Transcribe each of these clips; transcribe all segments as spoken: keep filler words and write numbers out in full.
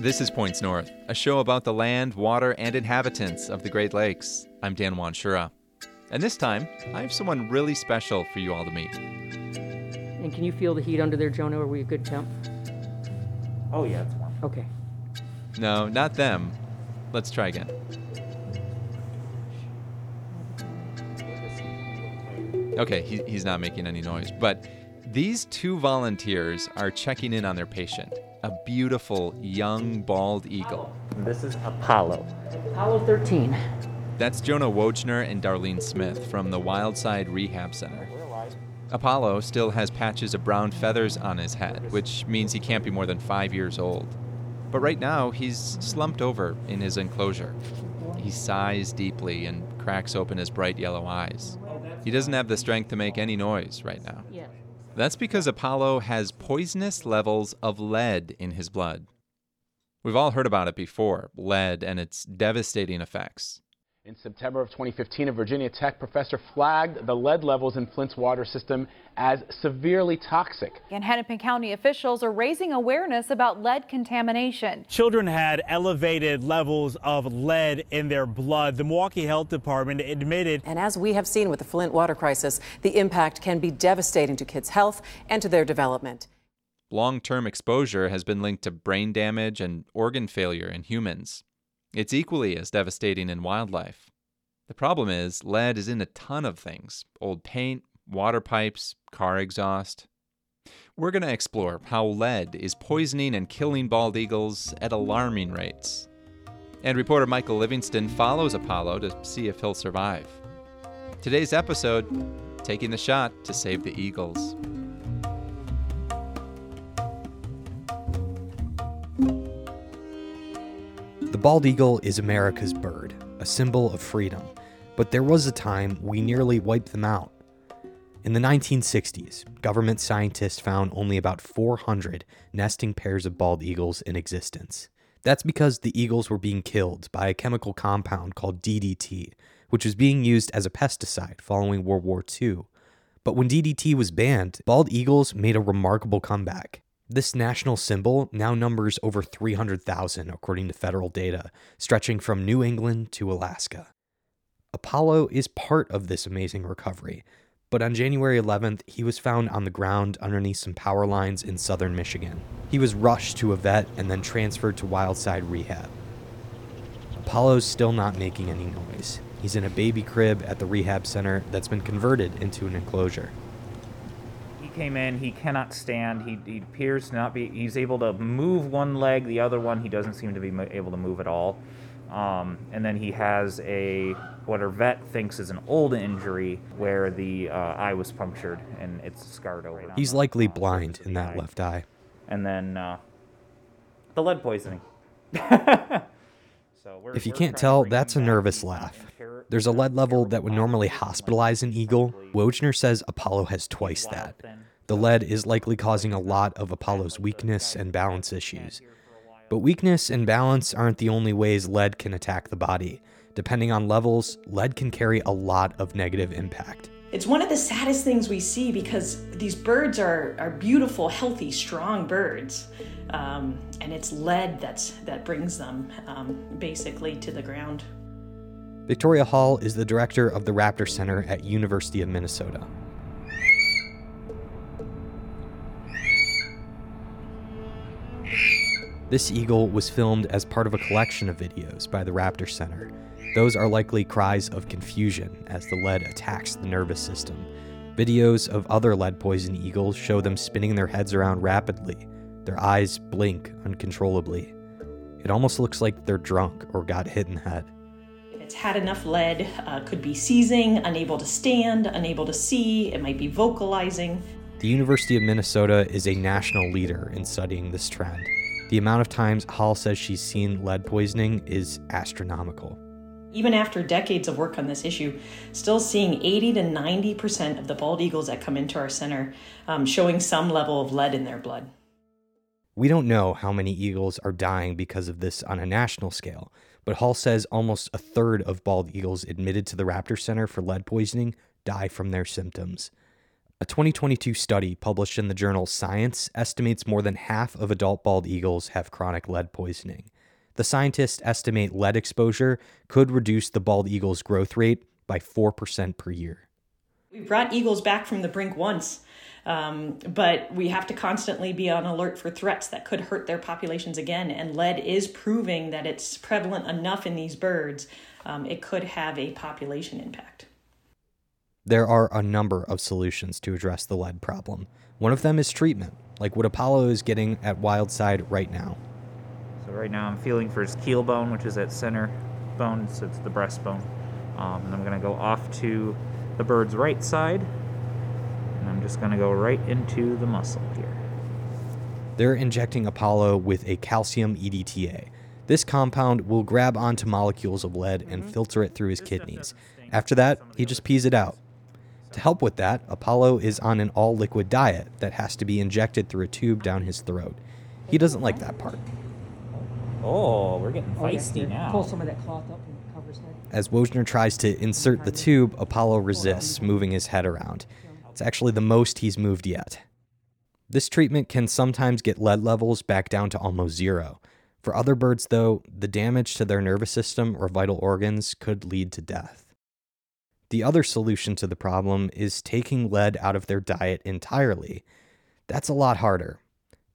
This is Points North, a show about the land, water, and inhabitants of the Great Lakes. I'm Dan Wanshura. And this time, I have someone really special for you all to meet. And can you feel the heat under there, Jonah? Are we a good temp? Oh, yeah, it's warm. Okay. No, not them. Let's try again. Okay, he, he's not making any noise, but these two volunteers are checking in on their patient, a beautiful young bald eagle. This is Apollo. Apollo thirteen. That's Jonah Wojnar and Darlene Smith from the Wildside Rehab Center. Apollo still has patches of brown feathers on his head, which means he can't be more than five years old. But right now, he's slumped over in his enclosure. He sighs deeply and cracks open his bright yellow eyes. He doesn't have the strength to make any noise right now. Yeah. That's because Apollo has poisonous levels of lead in his blood. We've all heard about it before, lead and its devastating effects. In September of twenty fifteen, a Virginia Tech professor flagged the lead levels in Flint's water system as severely toxic. And Hennepin County officials are raising awareness about lead contamination. Children had elevated levels of lead in their blood, the Milwaukee Health Department admitted. And as we have seen with the Flint water crisis, the impact can be devastating to kids' health and to their development. Long-term exposure has been linked to brain damage and organ failure in humans. It's equally as devastating in wildlife. The problem is, lead is in a ton of things. Old paint, water pipes, car exhaust. We're going to explore how lead is poisoning and killing bald eagles at alarming rates. And reporter Michael Livingston follows Apollo to see if he'll survive. Today's episode, Taking the Shot to Save the Eagles. The bald eagle is America's bird, a symbol of freedom, but there was a time we nearly wiped them out. In the nineteen sixties, government scientists found only about four hundred nesting pairs of bald eagles in existence. That's because the eagles were being killed by a chemical compound called D D T, which was being used as a pesticide following World War Two. But when D D T was banned, bald eagles made a remarkable comeback. This national symbol now numbers over three hundred thousand, according to federal data, stretching from New England to Alaska. Apollo is part of this amazing recovery, but on January eleventh, he was found on the ground underneath some power lines in southern Michigan. He was rushed to a vet and then transferred to Wildside Rehab. Apollo's still not making any noise. He's in a baby crib at the rehab center that's been converted into an enclosure. Came in, he cannot stand, he, he appears to not be, he's able to move one leg, the other one he doesn't seem to be able to move at all. Um, and then he has a, what our vet thinks is an old injury where the uh, eye was punctured and it's scarred over. He's likely blind in that left eye. And then uh, the lead poisoning. So we're, if you can't tell, that's a nervous laugh. There's a lead level that would normally hospitalize an eagle. Wojnar says Apollo has twice that. The lead is likely causing a lot of Apollo's weakness and balance issues. But weakness and balance aren't the only ways lead can attack the body. Depending on levels, lead can carry a lot of negative impact. It's one of the saddest things we see because these birds are, are beautiful, healthy, strong birds. Um, and it's lead that's that brings them um, basically to the ground. Victoria Hall is the director of the Raptor Center at University of Minnesota. This eagle was filmed as part of a collection of videos by the Raptor Center. Those are likely cries of confusion as the lead attacks the nervous system. Videos of other lead-poisoned eagles show them spinning their heads around rapidly. Their eyes blink uncontrollably. It almost looks like they're drunk or got hit in the head. It's had enough lead, uh, could be seizing, unable to stand, unable to see, it might be vocalizing. The University of Minnesota is a national leader in studying this trend. The amount of times Hall says she's seen lead poisoning is astronomical. Even after decades of work on this issue, still seeing eighty to ninety percent of the bald eagles that come into our center um, showing some level of lead in their blood. We don't know how many eagles are dying because of this on a national scale, but Hall says almost a third of bald eagles admitted to the Raptor Center for lead poisoning die from their symptoms. A twenty twenty-two study published in the journal Science estimates more than half of adult bald eagles have chronic lead poisoning. The scientists estimate lead exposure could reduce the bald eagle's growth rate by four percent per year. We brought eagles back from the brink once, um, but we have to constantly be on alert for threats that could hurt their populations again, and lead is proving that it's prevalent enough in these birds, um, it could have a population impact. There are a number of solutions to address the lead problem. One of them is treatment, like what Apollo is getting at Wildside right now. So right now I'm feeling for his keel bone, which is that center bone, so it's the breastbone. Um, and I'm going to go off to the bird's right side, and I'm just going to go right into the muscle here. They're injecting Apollo with a calcium E D T A. This compound will grab onto molecules of lead mm-hmm. and filter it through his this kidneys. After that, he just pees it out. To help with that, Apollo is on an all-liquid diet that has to be injected through a tube down his throat. He doesn't like that part. Oh, we're getting feisty oh, yeah. now. Pull some of that cloth up and cover his head. As Wojnar tries to insert the tube, Apollo resists, moving his head around. It's actually the most he's moved yet. This treatment can sometimes get lead levels back down to almost zero. For other birds, though, the damage to their nervous system or vital organs could lead to death. The other solution to the problem is taking lead out of their diet entirely. That's a lot harder.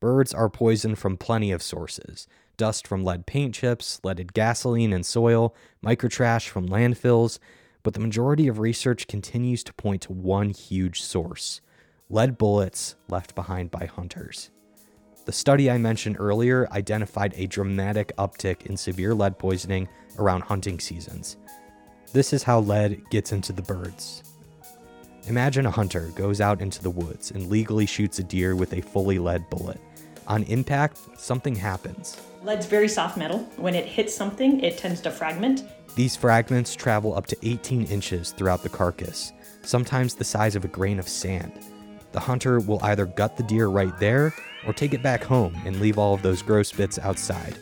Birds are poisoned from plenty of sources. Dust from lead paint chips, leaded gasoline and soil, microtrash from landfills, but the majority of research continues to point to one huge source: lead bullets left behind by hunters. The study I mentioned earlier identified a dramatic uptick in severe lead poisoning around hunting seasons. This is how lead gets into the birds. Imagine a hunter goes out into the woods and legally shoots a deer with a fully lead bullet. On impact, something happens. Lead's very soft metal. When it hits something, it tends to fragment. These fragments travel up to eighteen inches throughout the carcass, sometimes the size of a grain of sand. The hunter will either gut the deer right there or take it back home and leave all of those gross bits outside.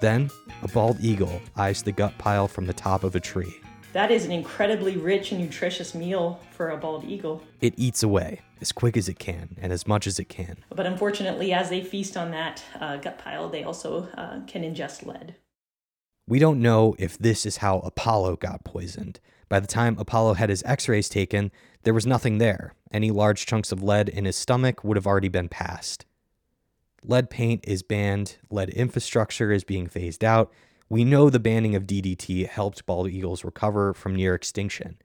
Then, a bald eagle eyes the gut pile from the top of a tree. That is an incredibly rich and nutritious meal for a bald eagle. It eats away as quick as it can and as much as it can. But unfortunately, as they feast on that uh, gut pile, they also uh, can ingest lead. We don't know if this is how Apollo got poisoned. By the time Apollo had his x-rays taken, there was nothing there. Any large chunks of lead in his stomach would have already been passed. Lead paint is banned. Lead infrastructure is being phased out. We know the banning of D D T helped bald eagles recover from near extinction.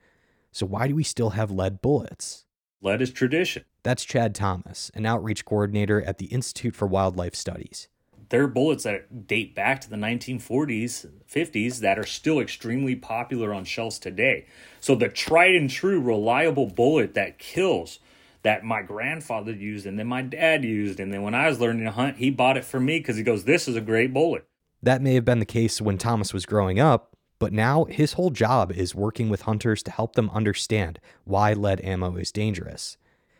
So why do we still have lead bullets? Lead is tradition. That's Chad Thomas, an outreach coordinator at the Institute for Wildlife Studies. There are bullets that date back to the nineteen forties, fifties that are still extremely popular on shelves today. So the tried and true reliable bullet that kills, that my grandfather used and then my dad used, and then when I was learning to hunt, he bought it for me because he goes, "This is a great bullet." That may have been the case when Thomas was growing up, but now his whole job is working with hunters to help them understand why lead ammo is dangerous.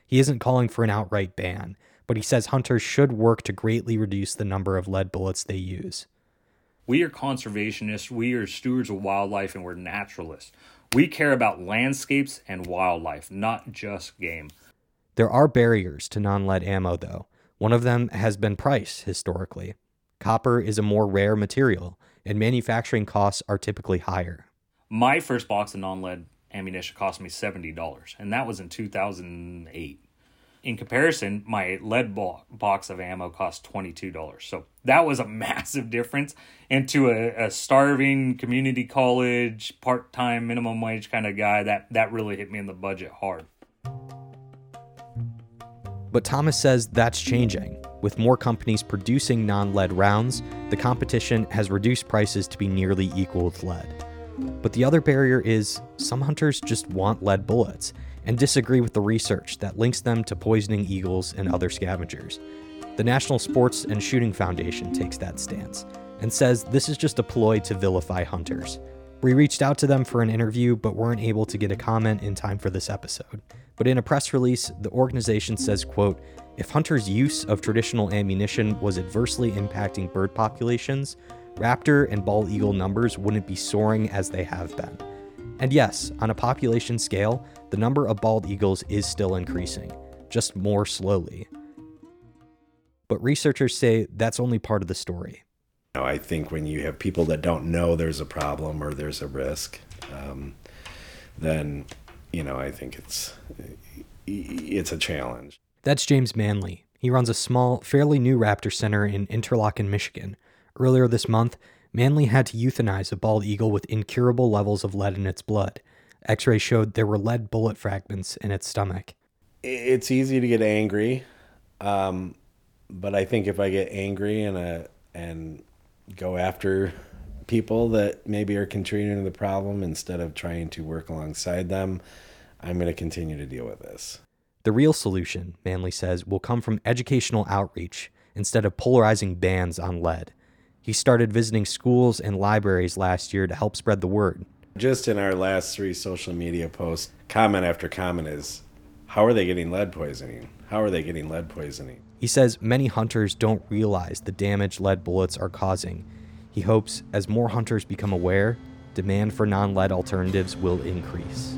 He isn't calling for an outright ban, but he says hunters should work to greatly reduce the number of lead bullets they use. We are conservationists, we are stewards of wildlife, and we're naturalists. We care about landscapes and wildlife, not just game. There are barriers to non-lead ammo, though. One of them has been price, historically. Copper is a more rare material, and manufacturing costs are typically higher. My first box of non-lead ammunition cost me seventy dollars, and that was in two thousand eight. In comparison, my lead bo- box of ammo cost twenty-two dollars. So that was a massive difference. And to a, a starving community college, part-time, minimum wage kind of guy, that, that really hit me in the budget hard. But Thomas says that's changing. With more companies producing non-lead rounds, the competition has reduced prices to be nearly equal with lead. But the other barrier is some hunters just want lead bullets and disagree with the research that links them to poisoning eagles and other scavengers. The National Sports and Shooting Foundation takes that stance and says this is just a ploy to vilify hunters. We reached out to them for an interview, but weren't able to get a comment in time for this episode. But in a press release, the organization says, quote, "If hunters' use of traditional ammunition was adversely impacting bird populations, raptor and bald eagle numbers wouldn't be soaring as they have been. And yes, on a population scale, the number of bald eagles is still increasing, just more slowly. But researchers say that's only part of the story. I think when you have people that don't know there's a problem or there's a risk, um, then, you know, I think it's it's a challenge. That's James Manley. He runs a small, fairly new raptor center in Interlochen, Michigan. Earlier this month, Manley had to euthanize a bald eagle with incurable levels of lead in its blood. X-rays showed there were lead bullet fragments in its stomach. It's easy to get angry, um, but I think if I get angry and a, and go after people that maybe are contributing to the problem instead of trying to work alongside them, I'm going to continue to deal with this. The real solution, Manley says, will come from educational outreach instead of polarizing bans on lead. He started visiting schools and libraries last year to help spread the word. Just in our last three social media posts, comment after comment is, how are they getting lead poisoning? How are they getting lead poisoning? He says many hunters don't realize the damage lead bullets are causing. He hopes as more hunters become aware, demand for non-lead alternatives will increase.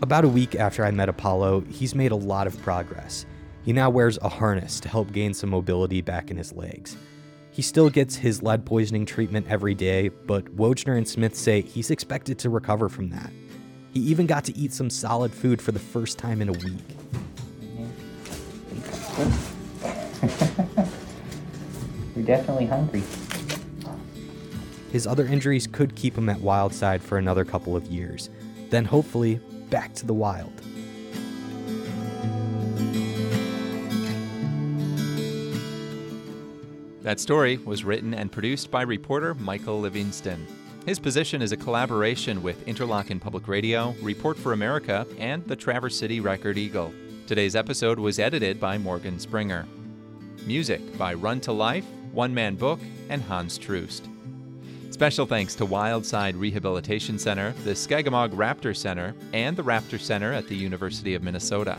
About a week after I met Apollo, he's made a lot of progress. He now wears a harness to help gain some mobility back in his legs. He still gets his lead poisoning treatment every day, but Wojnar and Smith say he's expected to recover from that. He even got to eat some solid food for the first time in a week. You're definitely hungry. His other injuries could keep him at Wildside for another couple of years, then hopefully back to the wild. That story was written and produced by reporter Michael Livingston. His position is a collaboration with Interlochen Public Radio, Report for America, and the Traverse City Record Eagle. Today's episode was edited by Morgan Springer. Music by Run to Life, One Man Book, and Hans Troost. Special thanks to Wildside Rehabilitation Center, the Skegemog Raptor Center, and the Raptor Center at the University of Minnesota.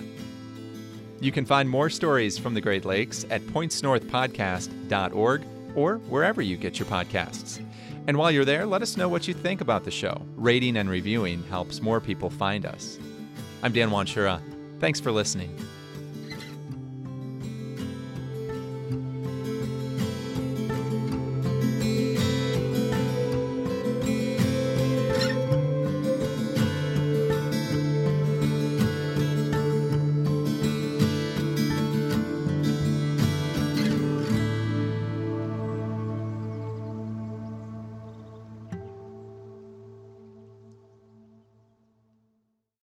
You can find more stories from the Great Lakes at points north podcast dot org or wherever you get your podcasts. And while you're there, let us know what you think about the show. Rating and reviewing helps more people find us. I'm Dan Wanshura. Thanks for listening.